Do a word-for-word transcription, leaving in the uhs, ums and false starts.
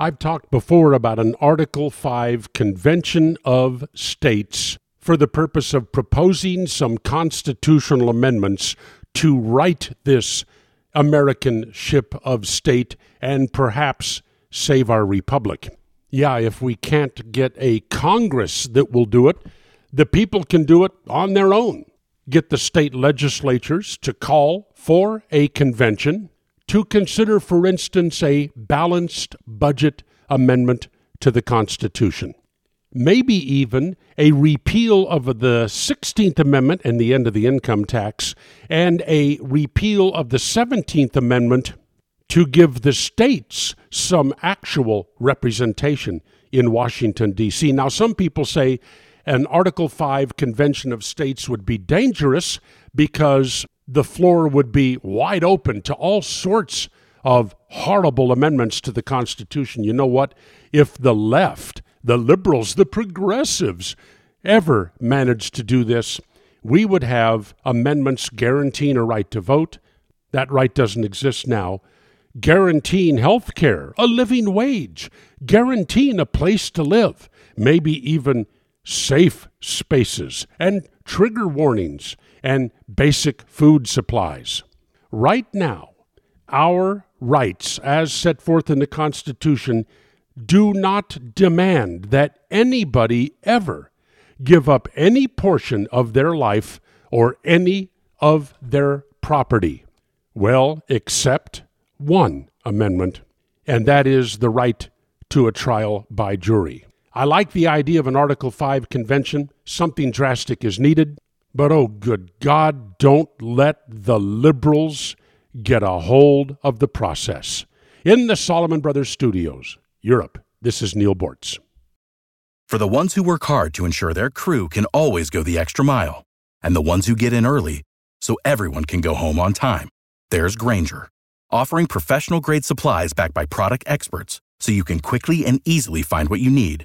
I've talked before about an Article five Convention of States for the purpose of proposing some constitutional amendments to right this American ship of state and perhaps save our republic. Yeah, if we can't get a Congress that will do it, the people can do it on their own. Get the state legislatures to call for a convention to consider, for instance, a balanced budget amendment to the Constitution. Maybe even a repeal of the sixteenth Amendment and the end of the income tax, and a repeal of the seventeenth Amendment to give the states some actual representation in Washington, D C Now, some people say an Article five Convention of States would be dangerous because the floor would be wide open to all sorts of horrible amendments to the Constitution. You know what? If the left, the liberals, the progressives ever managed to do this, we would have amendments guaranteeing a right to vote. That right doesn't exist now. Guaranteeing health care, a living wage, guaranteeing a place to live, maybe even safe spaces and trigger warnings and basic food supplies. Right now, our rights, as set forth in the Constitution, do not demand that anybody ever give up any portion of their life or any of their property. Well, except one amendment, and that is the right to a trial by jury. I like the idea of an Article five convention. Something drastic is needed. But, oh, good God, don't let the liberals get a hold of the process. In the Solomon Brothers Studios, Europe, this is Neil Boortz. For the ones who work hard to ensure their crew can always go the extra mile, and the ones who get in early so everyone can go home on time, there's Grainger, offering professional-grade supplies backed by product experts so you can quickly and easily find what you need.